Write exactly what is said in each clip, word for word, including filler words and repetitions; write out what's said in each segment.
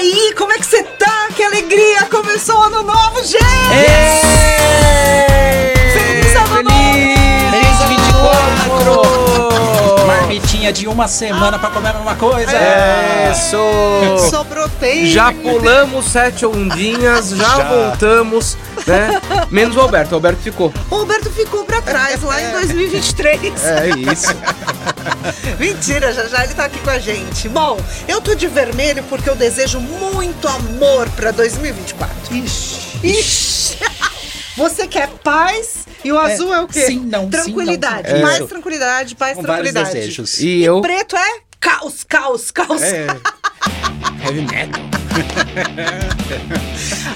aí, como é que você tá? Que alegria! Começou o ano novo, gente! Êêêê! Feliz ano novo! vinte e quatro! Marmitinha de uma semana ah, pra comer alguma coisa! É isso! Só proteína! Já pulamos sete ondinhas, já, já voltamos, né? Menos o Alberto, o Alberto ficou. O Alberto ficou pra trás, lá em dois mil e vinte e três. É isso! Mentira, já já ele tá aqui com a gente. Bom, eu tô de vermelho porque eu desejo muito amor pra dois mil e vinte e quatro. Ixi. Ixi. Você quer paz e o azul é, é o quê? Sim, não. Tranquilidade. Sim, não. Mais é. tranquilidade, paz, com tranquilidade. Vários desejos. E, e eu... preto é caos, caos, caos. É. Heavy metal.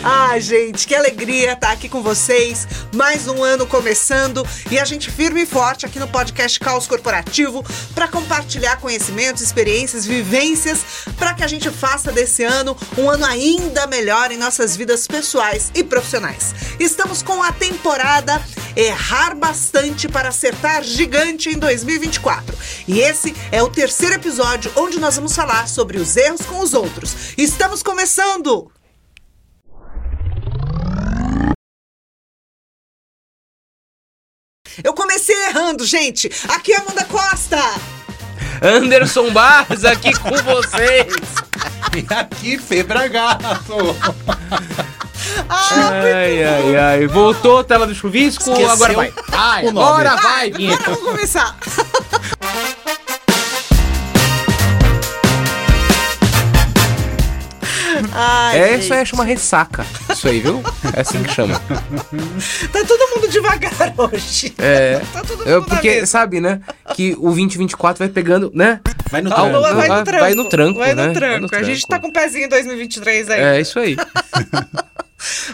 Ah, gente, que alegria estar aqui com vocês. Mais um ano começando e a gente firme e forte aqui no podcast Caos Corporativo para compartilhar conhecimentos, experiências, vivências para que a gente faça desse ano um ano ainda melhor em nossas vidas pessoais e profissionais. Estamos com a temporada Errar Bastante para Acertar Gigante em dois mil e vinte e quatro. E esse é o terceiro episódio onde nós vamos falar sobre os erros com os outros. Estamos começando! Eu comecei errando, gente! Aqui é Amanda Costa! Anderson Barros aqui com vocês! E aqui, Fê Bragato! Ah, ai, ai, ai. Voltou a tela do chuvisco? Esqueceu. Agora vai. Ai, agora vai, vinheta. Agora vamos começar. Ai, é, isso aí chama ressaca. Isso aí, viu? É assim que chama. Tá todo mundo devagar hoje. É. Tá todo mundo porque, sabe, né? Que o vinte e vinte e quatro vai pegando, né? Vai no tranco. Vai, vai, no tranco. vai no tranco, vai no né? tranco. Vai no tranco. A gente tá com o pezinho em dois mil e vinte e três aí. É, isso aí.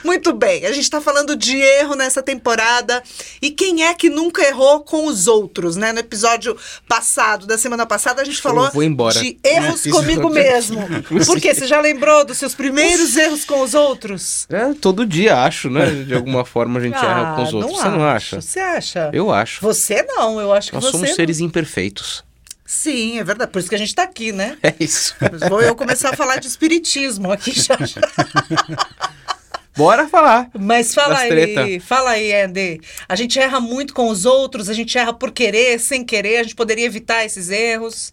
Muito bem, a gente está falando de erro nessa temporada e quem é que nunca errou com os outros, né? No episódio passado, da semana passada, a gente falou de erros é, comigo eu... mesmo. Por quê? Você já lembrou dos seus primeiros erros com os outros? É, todo dia acho, né? De alguma forma a gente ah, erra com os outros. Não você acho. não acha? Você acha? Eu acho. Você não, eu acho que Nós você Nós somos não. seres imperfeitos. Sim, é verdade. Por isso que a gente tá aqui, né? É isso. Mas vou eu começar a falar de espiritismo aqui já. já. Bora falar. Mas fala aí, fala aí, Andy. A gente erra muito com os outros, a gente erra por querer, sem querer, a gente poderia evitar esses erros.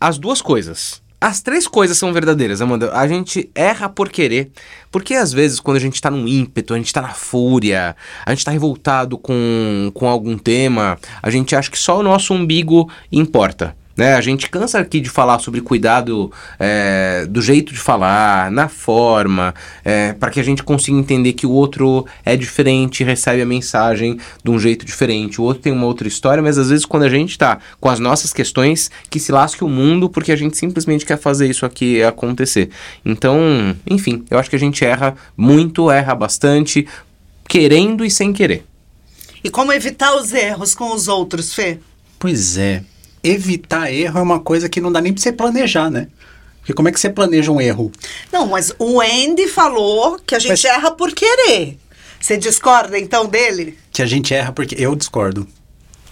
As duas coisas. As três coisas são verdadeiras, Amanda. A gente erra por querer, porque às vezes quando a gente tá num ímpeto, a gente tá na fúria, a gente tá revoltado com, com algum tema, a gente acha que só o nosso umbigo importa. Né? A gente cansa aqui de falar sobre cuidado é, do jeito de falar, na forma, é, para que a gente consiga entender que o outro é diferente, recebe a mensagem de um jeito diferente, o outro tem uma outra história, mas às vezes quando a gente tá com as nossas questões, que se lasque o mundo porque a gente simplesmente quer fazer isso aqui acontecer. Então, enfim, eu acho que a gente erra muito, erra bastante, querendo e sem querer. E como evitar os erros com os outros, Fê? Pois é. Evitar erro é uma coisa que não dá nem pra você planejar, né? Porque como é que você planeja um erro? Não, mas o Andy falou que a gente mas... erra por querer. Você discorda, então, dele? Que a gente erra porque... Eu discordo.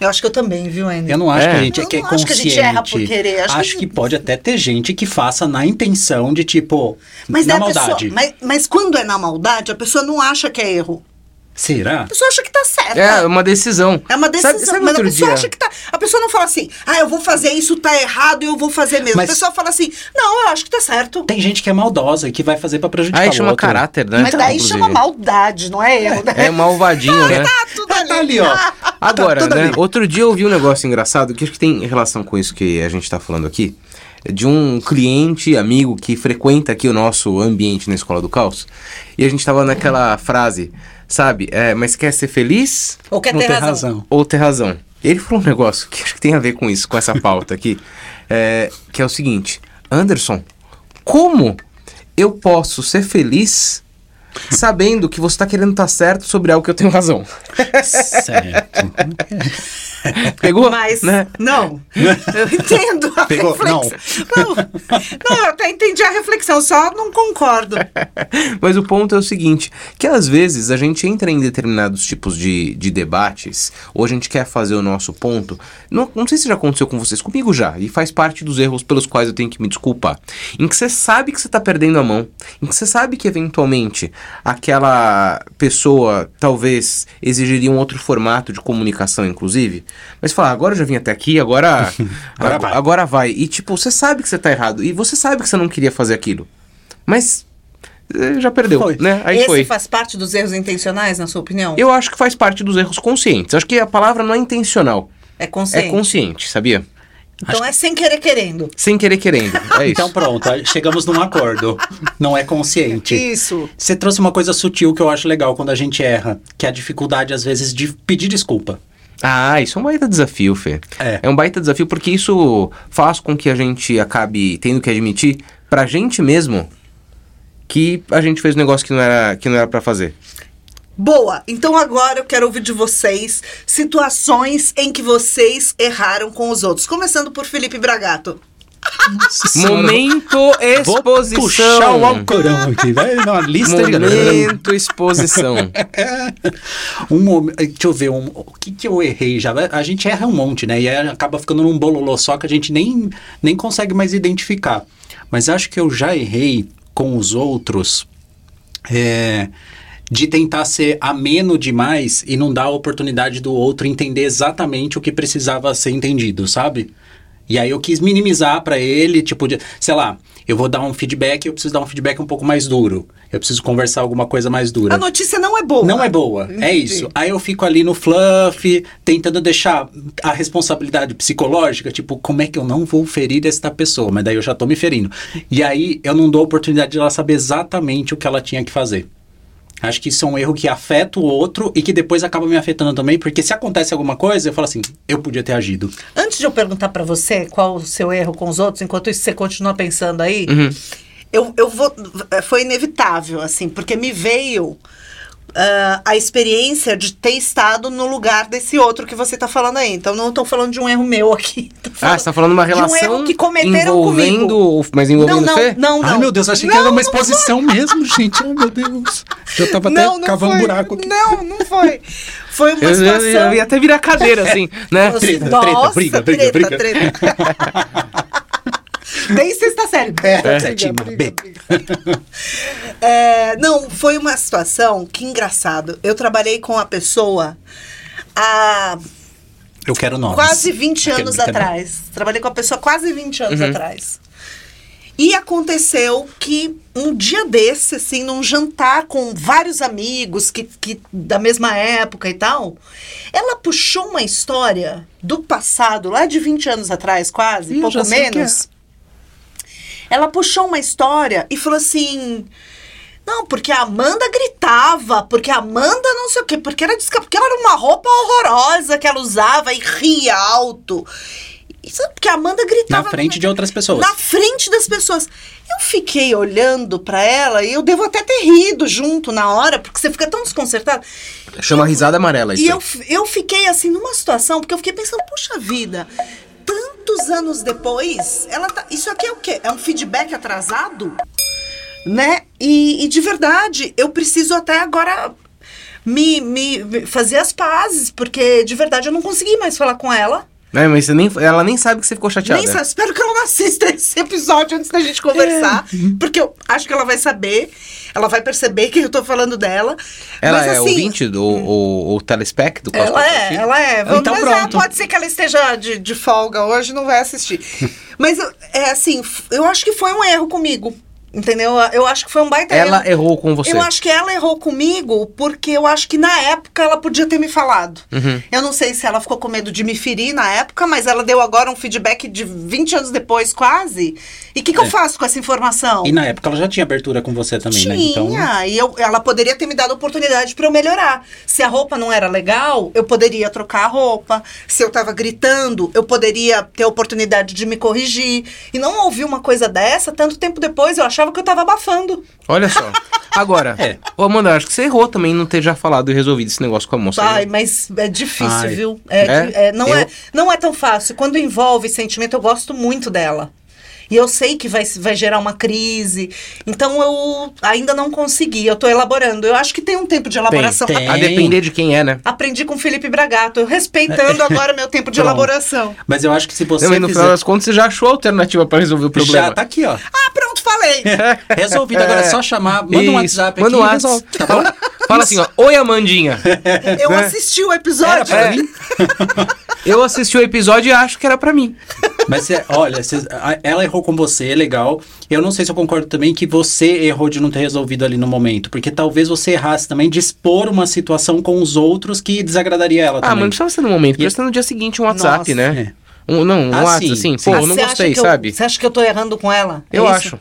Eu acho que eu também, viu, Andy? Eu não acho é. que a gente eu é, que é consciente. Eu acho que a gente erra por querer. Acho, acho que, gente... que pode até ter gente que faça na intenção de, tipo, mas na é maldade. Pessoa... Mas, mas quando é na maldade, a pessoa não acha que é erro. Será? A pessoa acha que tá certa. É uma decisão. É uma decisão, sabe, sabe mas a pessoa dia? acha que tá... A pessoa não fala assim, ah, eu vou fazer isso, tá errado e eu vou fazer mesmo. Mas a pessoa fala assim, não, eu acho que tá certo. Tem gente que é maldosa e que vai fazer pra prejudicar o outro. Aí chama caráter, né? Mas então, daí inclusive. chama maldade, não é erro, né? É malvadinho, ah, né? Tá tudo ali. Tá ali, ó. Agora, tá, tá né? Ali. Outro dia eu vi um negócio engraçado, que acho que tem relação com isso que a gente tá falando aqui, de um cliente, amigo, que frequenta aqui o nosso ambiente na Escola do Caos. E a gente tava naquela uhum. frase... Sabe, é, mas quer ser feliz ou quer ter, ter razão. razão? Ou ter razão. Ele falou um negócio que acho que tem a ver com isso, com essa pauta aqui, é, que é o seguinte: Anderson, como eu posso ser feliz sabendo que você está querendo estar certo sobre algo que eu tenho razão? Certo. Pegou? Mas, né? Não, eu entendo a Pegou? reflexão. Não. Não, não, eu até entendi a reflexão, só não concordo. Mas o ponto é o seguinte, que às vezes a gente entra em determinados tipos de, de debates, ou a gente quer fazer o nosso ponto. Não, não sei se já aconteceu com vocês, comigo já, e faz parte dos erros pelos quais eu tenho que me desculpar. Em que você sabe que você está perdendo a mão, em que você sabe que eventualmente aquela pessoa talvez exigiria um outro formato de comunicação, inclusive, mas falar, agora eu já vim até aqui, agora agora, agora, vai. agora vai. E tipo, você sabe que você tá errado, e você sabe que você não queria fazer aquilo, mas já perdeu, foi. né? Aí Esse foi. faz parte dos erros intencionais, na sua opinião? Eu acho que faz parte dos erros conscientes. Acho que a palavra não é intencional. É consciente. É consciente, sabia? Então acho... é sem querer querendo. Sem querer querendo, é isso. Então pronto, chegamos num acordo. Não é consciente. Isso. Você trouxe uma coisa sutil que eu acho legal quando a gente erra, que é a dificuldade, às vezes, de pedir desculpa. Ah, isso é um baita desafio, Fê. É. é um baita desafio porque isso faz com que a gente acabe tendo que admitir pra gente mesmo que a gente fez um negócio que não era, que não era pra fazer. Boa! Então agora eu quero ouvir de vocês situações em que vocês erraram com os outros. Começando por Felipe Bragato. Momento exposição. Vou puxar o Alcorão aqui, vai dar uma lista de Momento exposição. um momento, deixa eu ver, um, o que que eu errei já? A gente erra um monte, né? E aí acaba ficando num bololô só que a gente nem, nem consegue mais identificar. Mas acho que eu já errei com os outros é, de tentar ser ameno demais e não dar a oportunidade do outro entender exatamente o que precisava ser entendido, sabe? E aí eu quis minimizar pra ele, tipo, de, sei lá, eu vou dar um feedback, eu preciso dar um feedback um pouco mais duro. Eu preciso conversar alguma coisa mais dura. A notícia não é boa. Não é boa, Entendi. é isso. Aí eu fico ali no fluff, tentando deixar a responsabilidade psicológica, tipo, como é que eu não vou ferir esta pessoa? Mas daí eu já tô me ferindo. E aí eu não dou a oportunidade de ela saber exatamente o que ela tinha que fazer. Acho que isso é um erro que afeta o outro e que depois acaba me afetando também, porque se acontece alguma coisa, eu falo assim, eu podia ter agido. Antes de eu perguntar pra você qual o seu erro com os outros, enquanto isso você continua pensando aí, uhum. eu, eu vou... Foi inevitável, assim, porque me veio uh, a experiência de ter estado no lugar desse outro que você tá falando aí. Então, não tô falando de um erro meu aqui. Ah, você tá falando de uma relação de um erro que cometeram envolvendo, comigo. Mas envolvendo não, não, fé? Não, não, Ai, meu Deus, eu achei não, que era uma exposição mesmo, gente. Ai, meu Deus. Eu tava não, até não cavando foi. um buraco aqui. Não, não foi. Foi uma situação... Eu, eu ia até virar cadeira, assim, né? Treta, Nossa, treta, briga, briga, treta, briga. Treta. Tem sexta série. É, briga, briga, briga. É, não, foi uma situação que engraçado. Eu trabalhei com a pessoa há... Eu quero nomes. Quase vinte anos atrás. Trabalhei com a pessoa quase vinte anos uhum. atrás. E aconteceu que um dia desse, assim, num jantar com vários amigos que, que, da mesma época e tal, ela puxou uma história do passado, lá de vinte anos atrás, quase, Sim, pouco menos. É. Ela puxou uma história e falou assim... Não, porque a Amanda gritava, porque a Amanda não sei o quê, porque, era desca... porque ela era uma roupa horrorosa que ela usava e ria alto. Isso é porque a Amanda gritava... Na frente na... de outras pessoas. Na frente das pessoas. Eu fiquei olhando pra ela e eu devo até ter rido junto na hora, porque você fica tão desconcertado. Chama eu... risada amarela isso. E eu, eu fiquei assim numa situação, porque eu fiquei pensando, puxa vida, tantos anos depois, ela tá... isso aqui é o quê? É um feedback atrasado? Né? E, e de verdade, eu preciso até agora me, me, me fazer as pazes, porque de verdade eu não consegui mais falar com ela. É, mas você nem, ela nem sabe que você ficou chateada. Nem sabe, espero que ela não assista esse episódio antes da gente conversar, é. porque eu acho que ela vai saber, ela vai perceber que eu tô falando dela. Ela mas, é assim, ouvinte do, hum. ou, ou telespec do Caos Corporativo? Ela é, ela é. Vamos então, pronto. Pode ser que ela esteja de, de folga hoje, não vai assistir. Mas é assim, eu acho que foi um erro comigo. Entendeu? Eu acho que foi um baita erro. Ela errou com você. Eu acho que ela errou comigo porque eu acho que na época ela podia ter me falado. Uhum. Eu não sei se ela ficou com medo de me ferir na época, mas ela deu agora um feedback de vinte anos depois, quase. E o que, que é. eu faço com essa informação? E na época ela já tinha abertura com você também, tinha, né? Tinha, e eu, ela poderia ter me dado oportunidade pra eu melhorar. Se a roupa não era legal, eu poderia trocar a roupa. Se eu tava gritando, eu poderia ter oportunidade de me corrigir. E não ouvir uma coisa dessa, tanto tempo depois eu achava que eu tava abafando. Olha só. Agora, é. Ô Amanda, acho que você errou também não ter já falado e resolvido esse negócio com a moça. Ai, né? Mas é difícil, Ai. viu? É, é? É, não, eu... é, não é tão fácil. Quando envolve sentimento, eu gosto muito dela. E eu sei que vai, vai gerar uma crise. Então, eu ainda não consegui. Eu tô elaborando. Eu acho que tem um tempo de elaboração. Tem, tem. A depender de quem é, né? Aprendi com o Felipe Bragato. Eu respeitando agora meu tempo de elaboração. Mas eu acho que se você eu, no fizer... final das contas, você já achou a alternativa pra resolver o problema. Já tá aqui, ó. Ah, pronto, falei! Resolvido. Agora é só chamar. Manda Isso. um WhatsApp manda aqui. Manda um WhatsApp. Tá fala, fala assim, ó. Oi, Amandinha. Eu né? assisti o episódio. Era pra mim? Eu assisti o episódio e acho que era pra mim. Mas, cê, olha, cê, ela errou com você, é legal. Eu não sei se eu concordo também que você errou de não ter resolvido ali no momento. Porque talvez você errasse também de expor uma situação com os outros que desagradaria ela ah, também. Ah, mas não precisava ser no momento. Precisa ser no dia seguinte um WhatsApp, Nossa. né? É. Um, não, um ah, WhatsApp, sim. assim. Pô, ah, eu não gostei, eu, sabe? Você acha que eu tô errando com ela? Eu é acho.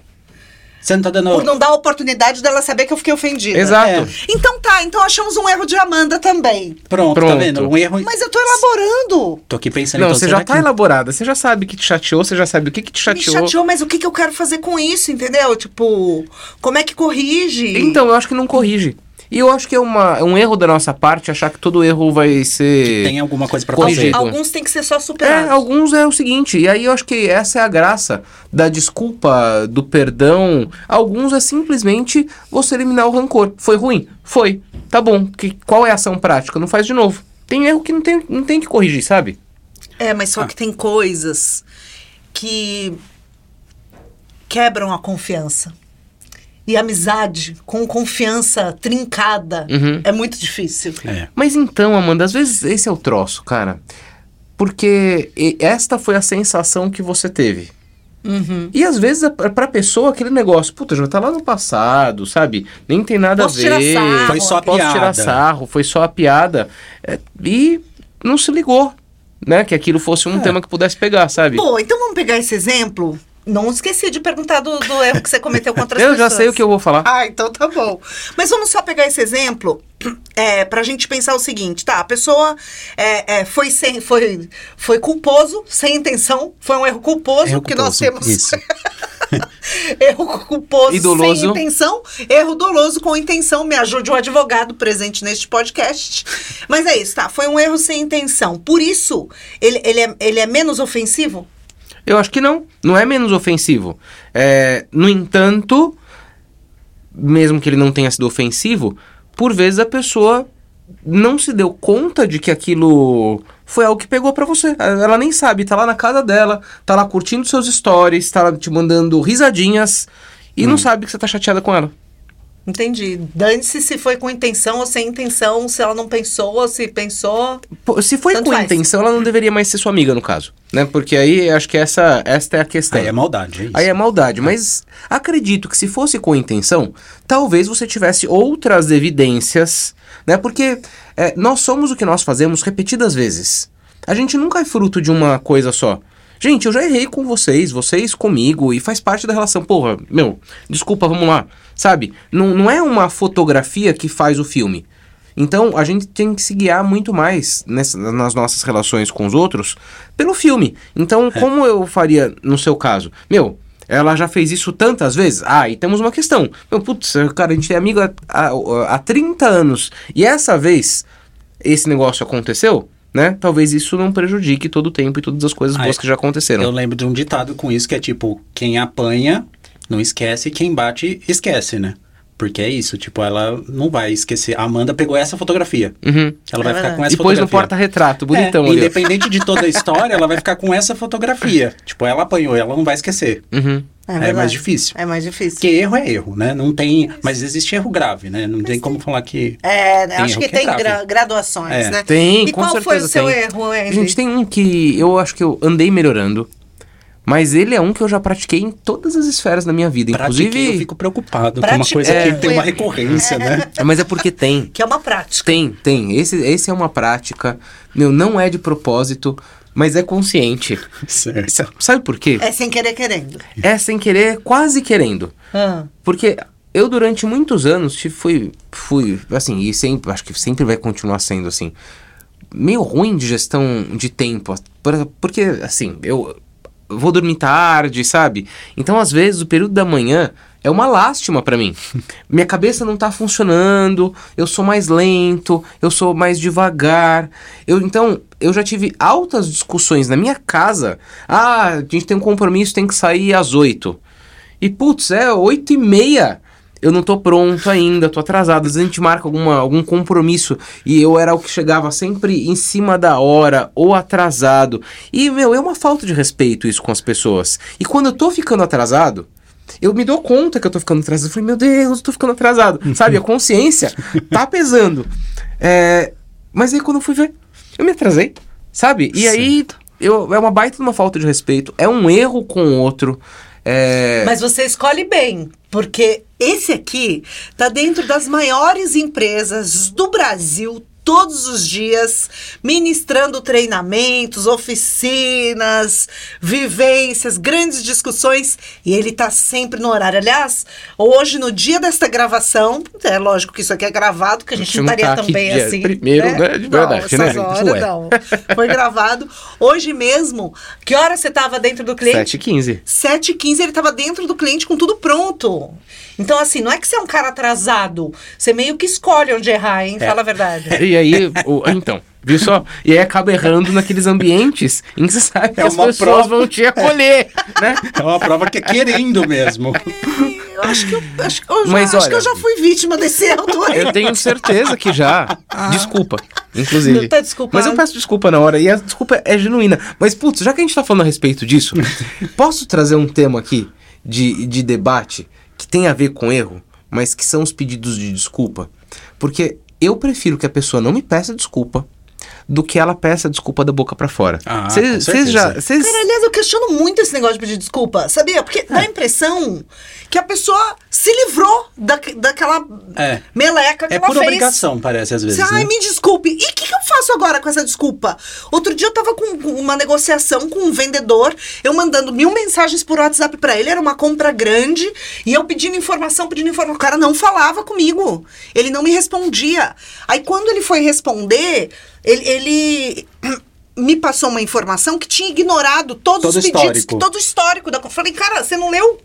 Você não tá dando... Por não dar a oportunidade dela saber que eu fiquei ofendida. Exato. É. Então tá, então achamos um erro de Amanda também. Pronto, Pronto. tá vendo? Um erro... Mas eu tô elaborando. Tô aqui pensando... Não, então, você já tá que... elaborada. Você já sabe que te chateou, você já sabe o que que te chateou. Me chateou, mas o que que eu quero fazer com isso, entendeu? Tipo, como é que corrige? Então, eu acho que não corrige. E eu acho que é uma, um erro da nossa parte achar que todo erro vai ser... Que tem alguma coisa pra corrigido. Alguns tem que ser só superado. É, alguns é o seguinte. E aí eu acho que essa é a graça da desculpa, do perdão. Alguns é simplesmente você eliminar o rancor. Foi ruim? Foi. Tá bom. Que, qual é a ação prática? Não faz de novo. Tem erro que não tem, não tem que corrigir, sabe? É, mas só ah. que tem coisas que quebram a confiança. E amizade com confiança trincada uhum. é muito difícil. É. Mas então, Amanda, às vezes esse é o troço, cara. Porque esta foi a sensação que você teve. Uhum. E às vezes pra pessoa aquele negócio, puta, já tá lá no passado, sabe? Nem tem nada posso a ver. Tirar sarro, foi só a posso piada. tirar sarro, foi só a piada. É, e não se ligou, né? Que aquilo fosse um é. tema que pudesse pegar, sabe? Pô, então vamos pegar esse exemplo... Não esqueci de perguntar do, do erro que você cometeu contra as eu pessoas. Eu já sei o que eu vou falar. Ah, então tá bom. Mas vamos só pegar esse exemplo é, pra gente pensar o seguinte, tá? A pessoa é, é, foi, sem, foi, foi culposo, sem intenção. Foi um erro culposo, erro porque culposo, nós temos... Isso. Erro culposo, sem intenção. Erro doloso, com intenção. Me ajude um advogado presente neste podcast. Mas é isso, tá? Foi um erro sem intenção. Por isso, ele, ele, é, ele é menos ofensivo? Eu acho que não, não é menos ofensivo. É, no entanto, mesmo que ele não tenha sido ofensivo, por vezes a pessoa não se deu conta de que aquilo foi algo que pegou pra você. Ela nem sabe, tá lá na casa dela, tá lá curtindo seus stories, tá lá te mandando risadinhas e hum. não sabe que você tá chateada com ela. Entendi. Dane-se se foi com intenção ou sem intenção, se ela não pensou ou se pensou... Pô, se foi com faz. intenção, ela não deveria mais ser sua amiga, no caso. Né? Porque aí, acho que essa, esta é a questão. Aí é maldade, é isso. Aí é maldade, mas acredito que se fosse com intenção, talvez você tivesse outras evidências, né? Porque é, nós somos o que nós fazemos repetidas vezes. A gente nunca é fruto de uma coisa só. Gente, eu já errei com vocês, vocês comigo, e faz parte da relação. Porra, meu, desculpa, vamos lá. Sabe? Não, não é uma fotografia que faz o filme. Então, a gente tem que se guiar muito mais nessa, nas nossas relações com os outros pelo filme. Então, é. como eu faria no seu caso? Meu, ela já fez isso tantas vezes? Ah, e temos uma questão. Meu, putz, cara, a gente é amigo há, há, há trinta anos. E essa vez, esse negócio aconteceu... Né? Talvez isso não prejudique todo o tempo e todas as coisas ah, boas que já aconteceram. Eu lembro de um ditado com isso que é tipo, quem apanha não esquece, quem bate esquece, né? Porque é isso, tipo, ela não vai esquecer. A Amanda pegou essa fotografia. Uhum. Ela vai ah, ficar com essa e fotografia. E pôs no porta-retrato, bonitão. É, independente de toda a história, ela vai ficar com essa fotografia. Tipo, ela apanhou, ela não vai esquecer. Uhum. É, é mais difícil. É mais difícil. Porque erro é erro, né? Não tem... Mas existe erro grave, né? Não mas tem como tem... falar que... É, tem acho que, que tem é gra- graduações, é. né? Tem, e com certeza tem. E qual foi o seu tem. erro, Henry? Gente, tem um que eu acho que eu andei melhorando. Mas ele é um que eu já pratiquei em todas as esferas da minha vida. Pratiquei, inclusive... eu fico preocupado Pratique... com uma coisa é, que tem uma recorrência, é. né? Mas é porque tem. Que é uma prática. Tem, tem. Esse, esse é uma prática. Meu, não é de propósito... Mas é consciente. Certo. Sabe por quê? É sem querer querendo. É sem querer quase querendo. Ah. Porque eu durante muitos anos fui, fui assim, e sempre, acho que sempre vai continuar sendo assim, meio ruim de gestão de tempo. Porque, assim, eu vou dormir tarde, sabe? Então, às vezes, o período da manhã é uma lástima pra mim. Minha cabeça não tá funcionando, eu sou mais lento, eu sou mais devagar. Eu, então, eu já tive altas discussões na minha casa. Ah, a gente tem um compromisso, tem que sair às oito. E, putz, é oito e meia. Eu não tô pronto ainda, tô atrasado. Às vezes a gente marca alguma, algum compromisso e eu era o que chegava sempre em cima da hora ou atrasado. E, meu, é uma falta de respeito isso com as pessoas. E quando eu tô ficando atrasado, eu me dou conta que eu tô ficando atrasado. Eu falei, meu Deus, eu tô ficando atrasado. Sabe, a consciência tá pesando. É, mas aí quando eu fui ver, eu me atrasei, sabe? E Sim. aí eu, é uma baita de uma falta de respeito, é um erro com o outro. É... Mas você escolhe bem, porque esse aqui tá dentro das maiores empresas do Brasil, todos os dias, ministrando treinamentos, oficinas, vivências, grandes discussões, e ele tá sempre no horário. Aliás, hoje, no dia desta gravação, é lógico que isso aqui é gravado, que a gente, a gente não estaria tá tão bem assim. Primeiro, né? né? De verdade, não, né? Horas, não. Foi gravado. Hoje mesmo, que hora você estava dentro do cliente? sete e quinze. sete e quinze, ele estava dentro do cliente com tudo pronto. Então, assim, não é que você é um cara atrasado, você meio que escolhe onde errar, hein? É. Fala a verdade. E aí, o, então... Viu só? E aí acaba errando naqueles ambientes em que você sabe é que as pessoas prova... vão te acolher, né? É uma prova que é querendo mesmo. É, eu acho que eu, acho, eu, já, Mas, acho olha, que eu já fui vítima desse erro aí. Eu tenho certeza que já. Ah. Desculpa, inclusive. Não tá desculpado. Mas eu peço desculpa na hora e a desculpa é genuína. Mas, putz, já que a gente tá falando a respeito disso, posso trazer um tema aqui de, de debate que tem a ver com erro, mas que são os pedidos de desculpa? Porque eu prefiro que a pessoa não me peça desculpa do que ela peça desculpa da boca pra fora. Ah, cês, cês já, cês... Cara, aliás, eu questiono muito esse negócio de pedir desculpa, sabia? Porque é. dá a impressão que a pessoa se livrou da, daquela é. meleca que é ela fez. É por obrigação, parece, às vezes. Você, né? Ai, me desculpe. E o que, que eu faço agora com essa desculpa? Outro dia eu tava com uma negociação com um vendedor, eu mandando mil mensagens por WhatsApp pra ele, era uma compra grande, e eu pedindo informação, pedindo informação. O cara não falava comigo. Ele não me respondia. Aí, quando ele foi responder... Ele, ele me passou uma informação que tinha ignorado todos todo os pedidos, histórico. todo o histórico. Da... Eu falei, cara, você não leu?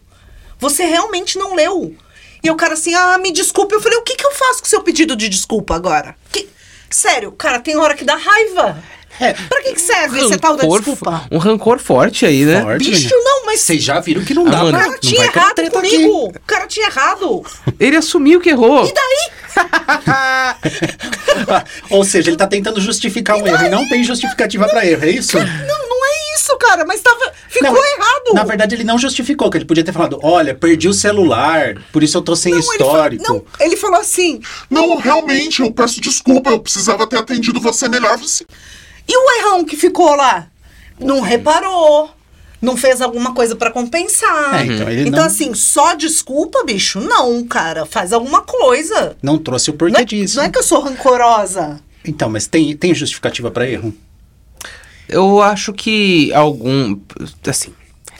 Você realmente não leu. E o cara assim, ah, me desculpe. Eu falei, o que, que eu faço com o seu pedido de desculpa agora? Que... Sério, cara, tem hora que dá raiva. É. Pra que, que serve um esse tal da desculpa? Um rancor forte aí, né? Forte, Bicho, né? não, mas... Vocês já viram que não dá, ah, mano. O cara tinha errado comigo. Aqui. O cara tinha errado. Ele assumiu que errou. E daí? Ou seja, ele tá tentando justificar o um erro. E não tem justificativa não, pra erro, é isso? Não, não é isso, cara. Mas tava... ficou não, errado. Na verdade, ele não justificou. Que ele podia ter falado, olha, perdi o celular. Por isso eu tô sem não, histórico. Ele falou, não, ele falou assim... Não, realmente, eu peço desculpa. Eu precisava ter atendido você melhor. Você... E o errão que ficou lá? Não reparou, não fez alguma coisa pra compensar. É, então, ele então não... assim, só desculpa, bicho? Não, cara, faz alguma coisa. Não trouxe o porquê não é, disso. Não é que eu sou rancorosa. Então, mas tem, tem justificativa pra erro? Eu acho que algum... assim...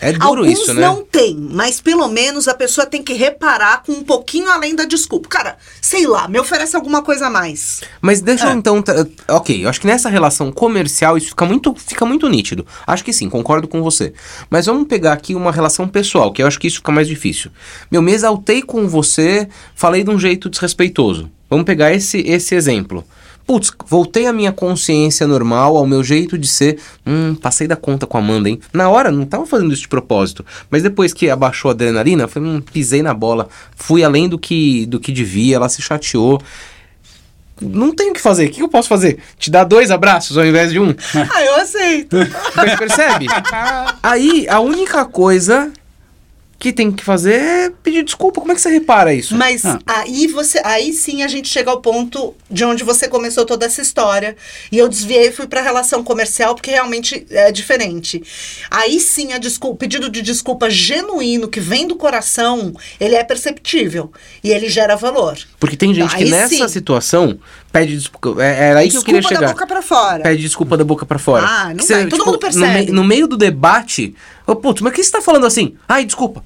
É duro Alguns isso, né? não tem, mas pelo menos a pessoa tem que reparar com um pouquinho além da desculpa. Cara, sei lá, me oferece alguma coisa a mais. Mas deixa é. eu então... Tra- ok, eu acho que nessa relação comercial isso fica muito, fica muito nítido. Acho que sim, concordo com você. Mas vamos pegar aqui uma relação pessoal, que eu acho que isso fica mais difícil. Meu, me exaltei com você, falei de um jeito desrespeitoso. Vamos pegar esse, esse exemplo. Putz, voltei à minha consciência normal, ao meu jeito de ser. Hum, passei da conta com a Amanda, hein? Na hora, não tava fazendo isso de propósito. Mas depois que abaixou a adrenalina, foi, hum, pisei na bola. Fui além do que, do que devia, ela se chateou. Não tenho o que fazer. O que eu posso fazer? Te dar dois abraços ao invés de um? Ah, eu aceito. Mas percebe? Aí, a única coisa... que tem que fazer é pedir desculpa. Como é que você repara isso? Mas ah. aí, você, aí sim a gente chega ao ponto de onde você começou toda essa história. E eu desviei e fui para a relação comercial, porque realmente é diferente. Aí sim, a desculpa, o pedido de desculpa genuíno, que vem do coração, ele é perceptível. E ele gera valor. Porque tem gente aí que nessa sim. situação... Pede desculpa. Era aí desculpa que eu queria chegar. Desculpa da boca pra fora. Pede desculpa da boca pra fora. Ah, não vai. Todo tipo, mundo percebe. No, me, no meio do debate... Oh, putz, mas o que você tá falando assim? Ai, desculpa.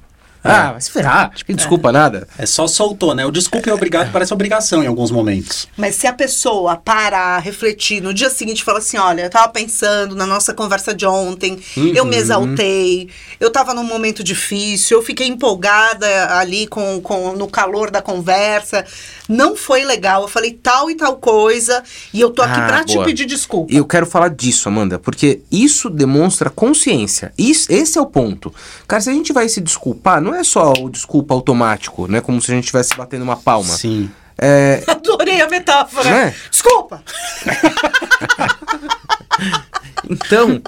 Ah, vai se ferrar. Tipo, desculpa, é. nada. É só soltou, né? O desculpa e obrigado parece obrigação em alguns momentos. Mas se a pessoa parar, refletir, no dia seguinte fala assim, olha, eu tava pensando na nossa conversa de ontem, uhum. eu me exaltei, eu tava num momento difícil, eu fiquei empolgada ali com, com, no calor da conversa, não foi legal, eu falei tal e tal coisa e eu tô aqui ah, pra boa. te pedir desculpa. Eu quero falar disso, Amanda, porque isso demonstra consciência. Isso, esse é o ponto. Cara, se a gente vai se desculpar, não é só o desculpa automático, né? Como se a gente estivesse batendo uma palma. Sim. É... Adorei a metáfora. Né? Desculpa! Então,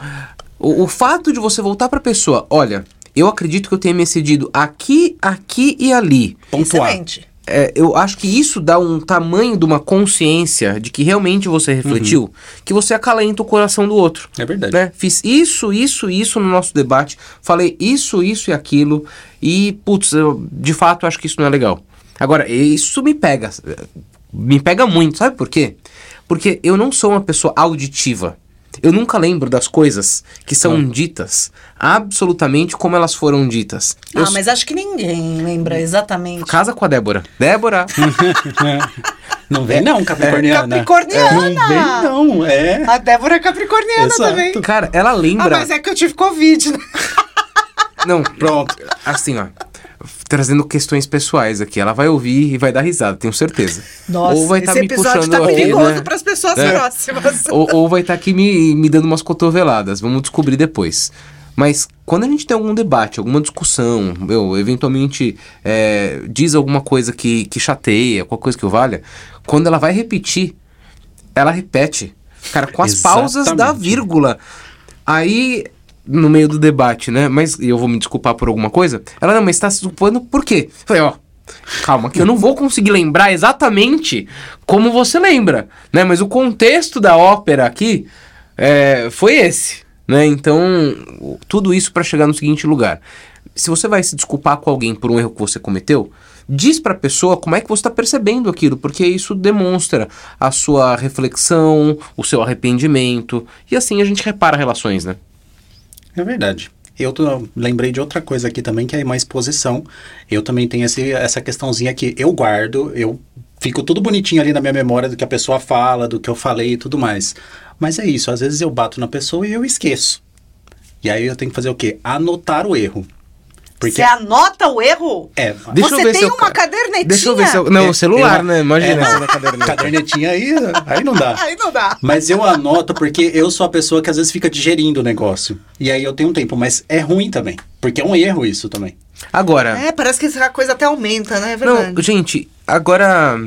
o, o fato de você voltar pra pessoa, olha, eu acredito que eu tenha me excedido aqui, aqui e ali. Pontuar. Excelente. É, eu acho que isso dá um tamanho de uma consciência de que realmente você refletiu, uhum. que você acalenta o coração do outro. É verdade. Né? Fiz isso, isso, isso no nosso debate, falei isso, isso e aquilo, e, putz, eu, de fato, acho que isso não é legal. Agora, isso me pega, me pega muito, sabe por quê? Porque eu não sou uma pessoa auditiva. Eu nunca lembro das coisas que são ah. ditas, absolutamente como elas foram ditas. Ah, eu... mas acho que ninguém lembra exatamente. Casa com a Débora. Débora! Não vem não, capricorniana. É, capricorniana! É, não vem não, é. A Débora é capricorniana Exato. também. Cara, ela lembra... Ah, mas é que eu tive Covid, né? Não, pronto. Assim, ó. Trazendo questões pessoais aqui. Ela vai ouvir e vai dar risada, tenho certeza. Nossa, ou vai esse tá episódio me puxando tá perigoso né? para as pessoas é. próximas. Ou, ou vai estar tá aqui me, me dando umas cotoveladas. Vamos descobrir depois. Mas quando a gente tem algum debate, alguma discussão, eu, eventualmente é, diz alguma coisa que, que chateia, qualquer coisa que eu valha, quando ela vai repetir, ela repete. Cara, com as Exatamente. pausas da vírgula. Aí... no meio do debate, né? Mas eu vou me desculpar por alguma coisa. Ela, não, mas tá se desculpando por quê? Eu falei, ó, calma, que eu não vou conseguir lembrar exatamente como você lembra, né? Mas o contexto da ópera aqui é, foi esse, né? Então, tudo isso pra chegar no seguinte lugar. Se você vai se desculpar com alguém por um erro que você cometeu, diz pra pessoa como é que você tá percebendo aquilo, porque isso demonstra a sua reflexão, o seu arrependimento, e assim a gente repara relações, né? É verdade. Eu tô, lembrei de outra coisa aqui também, que é uma exposição. Eu também tenho esse, essa questãozinha que eu guardo, eu fico tudo bonitinho ali na minha memória do que a pessoa fala, do que eu falei e tudo mais. Mas é isso, às vezes eu bato na pessoa e eu esqueço. E aí eu tenho que fazer o quê? Anotar o erro. Porque... Você anota o erro? É. Deixa Você eu ver tem se eu... uma cadernetinha? Deixa eu ver se eu... Não, é, o celular, eu... né? Imagina. É, na cadernetinha. cadernetinha aí, aí não dá. Aí não dá. Mas eu anoto porque eu sou a pessoa que às vezes fica digerindo o negócio. E aí eu tenho um tempo, mas é ruim também. Porque é um erro isso também. Agora... É, parece que essa coisa até aumenta, né? É verdade. Não, gente, agora...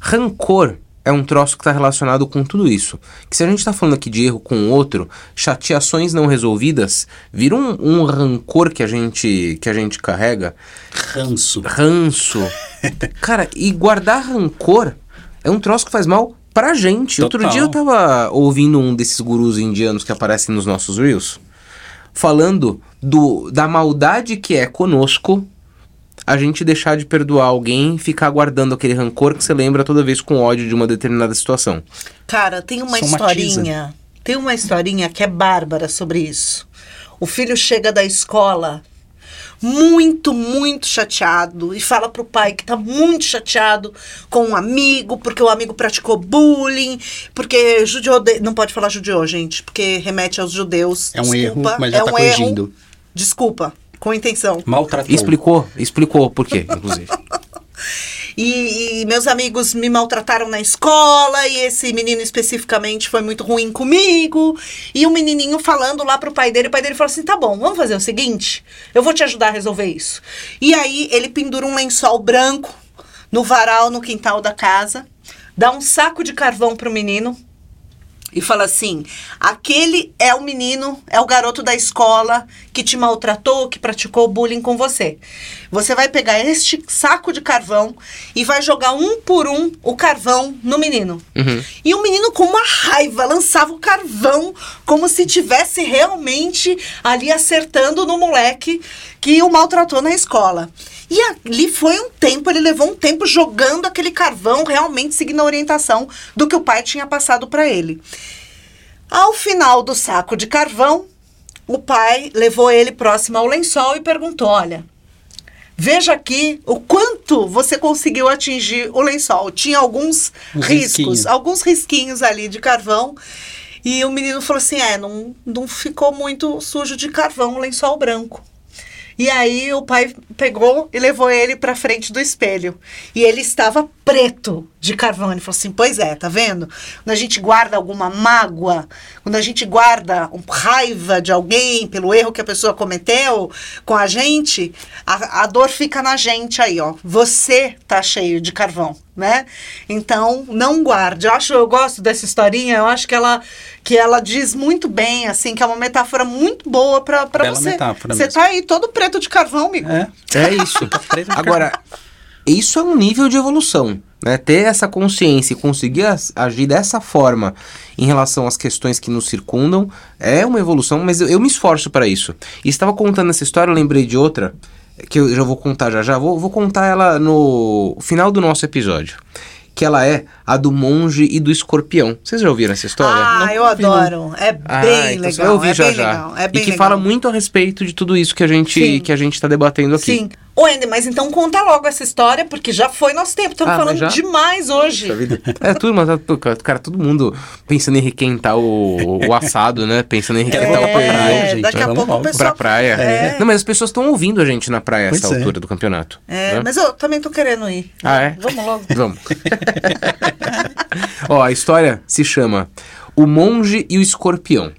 Rancor é um troço que está relacionado com tudo isso. Que se a gente está falando aqui de erro com o outro, chateações não resolvidas vira um, um rancor que a gente, que a gente carrega. Ranço. Ranço. Cara, e guardar rancor é um troço que faz mal pra gente. Total. Outro dia eu tava ouvindo um desses gurus indianos que aparecem nos nossos reels, falando do, da maldade que é conosco a gente deixar de perdoar alguém e ficar guardando aquele rancor que você lembra toda vez com ódio de uma determinada situação. Cara, tem uma Somatiza. historinha, tem uma historinha que é bárbara sobre isso. O filho chega da escola muito, muito chateado e fala pro pai que tá muito chateado com um amigo, porque o amigo praticou bullying, porque judiou... De... Não pode falar judiou, gente, porque remete aos judeus. É um Desculpa, erro, mas já é tá um corrigindo. Erro. Desculpa. Com intenção. Maltratou. Explicou, explicou por quê, inclusive. e, e meus amigos me maltrataram na escola, e esse menino especificamente foi muito ruim comigo. E o menininho falando lá pro pai dele, o pai dele falou assim, tá bom, vamos fazer o seguinte, eu vou te ajudar a resolver isso. E aí ele pendura um lençol branco no varal, no quintal da casa, dá um saco de carvão pro menino, e fala assim, aquele é o menino, é o garoto da escola que te maltratou, que praticou bullying com você. Você vai pegar este saco de carvão e vai jogar um por um o carvão no menino. Uhum. E o menino com uma raiva lançava o carvão como se tivesse realmente ali acertando no moleque que o maltratou na escola. E ali foi um tempo, ele levou um tempo jogando aquele carvão, realmente seguindo a orientação do que o pai tinha passado para ele. Ao final do saco de carvão, o pai levou ele próximo ao lençol e perguntou, olha, veja aqui o quanto você conseguiu atingir o lençol. Tinha alguns um riscos, risquinho. alguns risquinhos ali de carvão. E o menino falou assim, é, não, não ficou muito sujo de carvão, lençol branco. E aí o pai pegou e levou ele para frente do espelho. E ele estava preto de carvão. Ele falou assim, pois é, tá vendo? Quando a gente guarda alguma mágoa, quando a gente guarda raiva de alguém pelo erro que a pessoa cometeu com a gente, a, a dor fica na gente aí, ó. Você tá cheio de carvão, né? Então, não guarde. Eu acho, eu gosto dessa historinha, eu acho que ela, que ela diz muito bem, assim, que é uma metáfora muito boa para você. Metáfora você mesmo. Tá aí todo preto de carvão, amigo. É, é isso. Agora, isso é um nível de evolução, né? Ter essa consciência e conseguir agir dessa forma em relação às questões que nos circundam é uma evolução, mas eu, eu me esforço para isso. E estava contando essa história, eu lembrei de outra, que eu já vou contar já já, vou, vou contar ela no final do nosso episódio, que ela é a do monge e do escorpião. Vocês já ouviram essa história? Ah, não, eu adoro. É bem ah, legal. Então você vai ouvir é já bem já. Legal, é bem e que legal. Fala muito a respeito de tudo isso que a gente está debatendo aqui. Sim. Ô, Andy, mas então conta logo essa história, porque já foi nosso tempo. Estamos ah, falando demais hoje. É, tudo, mas cara, todo mundo pensando em requentar o, o assado, né? Pensando em requentar é, a praia, gente. Daqui a pouco vamos pessoal... pra praia. É. Não, mas as pessoas estão ouvindo a gente na praia pois essa é. altura do campeonato. É, né? Mas eu também tô querendo ir. Ah, é? Vamos logo. Vamos. Ó, a história se chama O Monge e o Escorpião.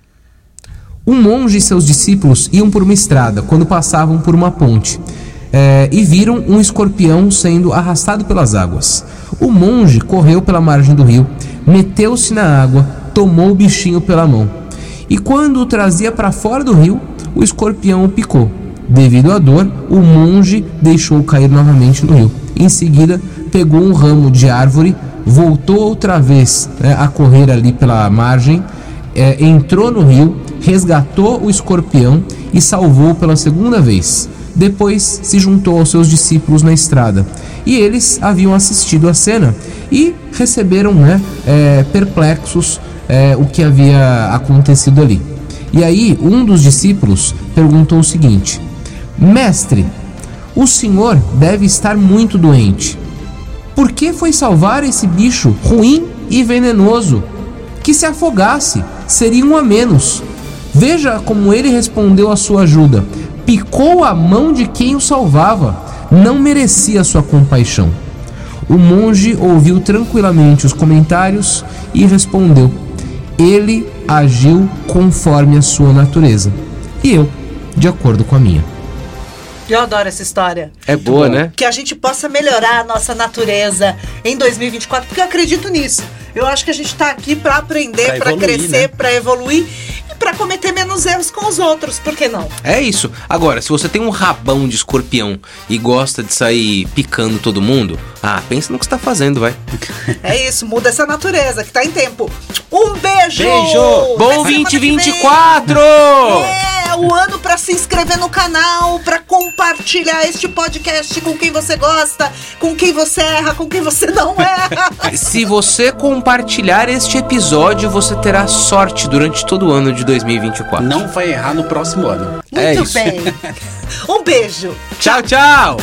Um monge e seus discípulos iam por uma estrada quando passavam por uma ponte. É, e viram um escorpião sendo arrastado pelas águas. O monge correu pela margem do rio, meteu-se na água, tomou o bichinho pela mão. E quando o trazia para fora do rio, o escorpião o picou. Devido à dor, o monge deixou cair novamente no rio. Em seguida, pegou um ramo de árvore, voltou outra vez, né, a correr ali pela margem, é, entrou no rio, resgatou o escorpião e salvou pela segunda vez. Depois se juntou aos seus discípulos na estrada. E eles haviam assistido à cena e receberam, né, é, perplexos é, o que havia acontecido ali. E aí um dos discípulos perguntou o seguinte: Mestre, o senhor deve estar muito doente. Por que foi salvar esse bicho ruim e venenoso? Que se afogasse, seria um a menos. Veja como ele respondeu à sua ajuda. Picou a mão de quem o salvava. Não merecia sua compaixão. O monge ouviu tranquilamente os comentários e respondeu: Ele agiu conforme a sua natureza, e eu, de acordo com a minha. Eu adoro essa história. É boa, né? Que a gente possa melhorar a nossa natureza em dois mil e vinte e quatro, porque eu acredito nisso. Eu acho que a gente está aqui para aprender, para crescer, né? Para evoluir, para cometer menos erros com os outros, por que não? É isso. Agora, se você tem um rabão de escorpião e gosta de sair picando todo mundo, ah, pensa no que você tá fazendo, vai. É isso, muda essa natureza que tá em tempo. Um beijo! Beijo! Bom vinte e vinte e quatro! É, o ano para se inscrever no canal, para compartilhar este podcast com quem você gosta, com quem você erra, com quem você não erra. Se você compartilhar este episódio, você terá sorte durante todo o ano de dois mil e vinte e quatro. Não vai errar no próximo ano. Muito é bem. Um beijo. Tchau, tchau.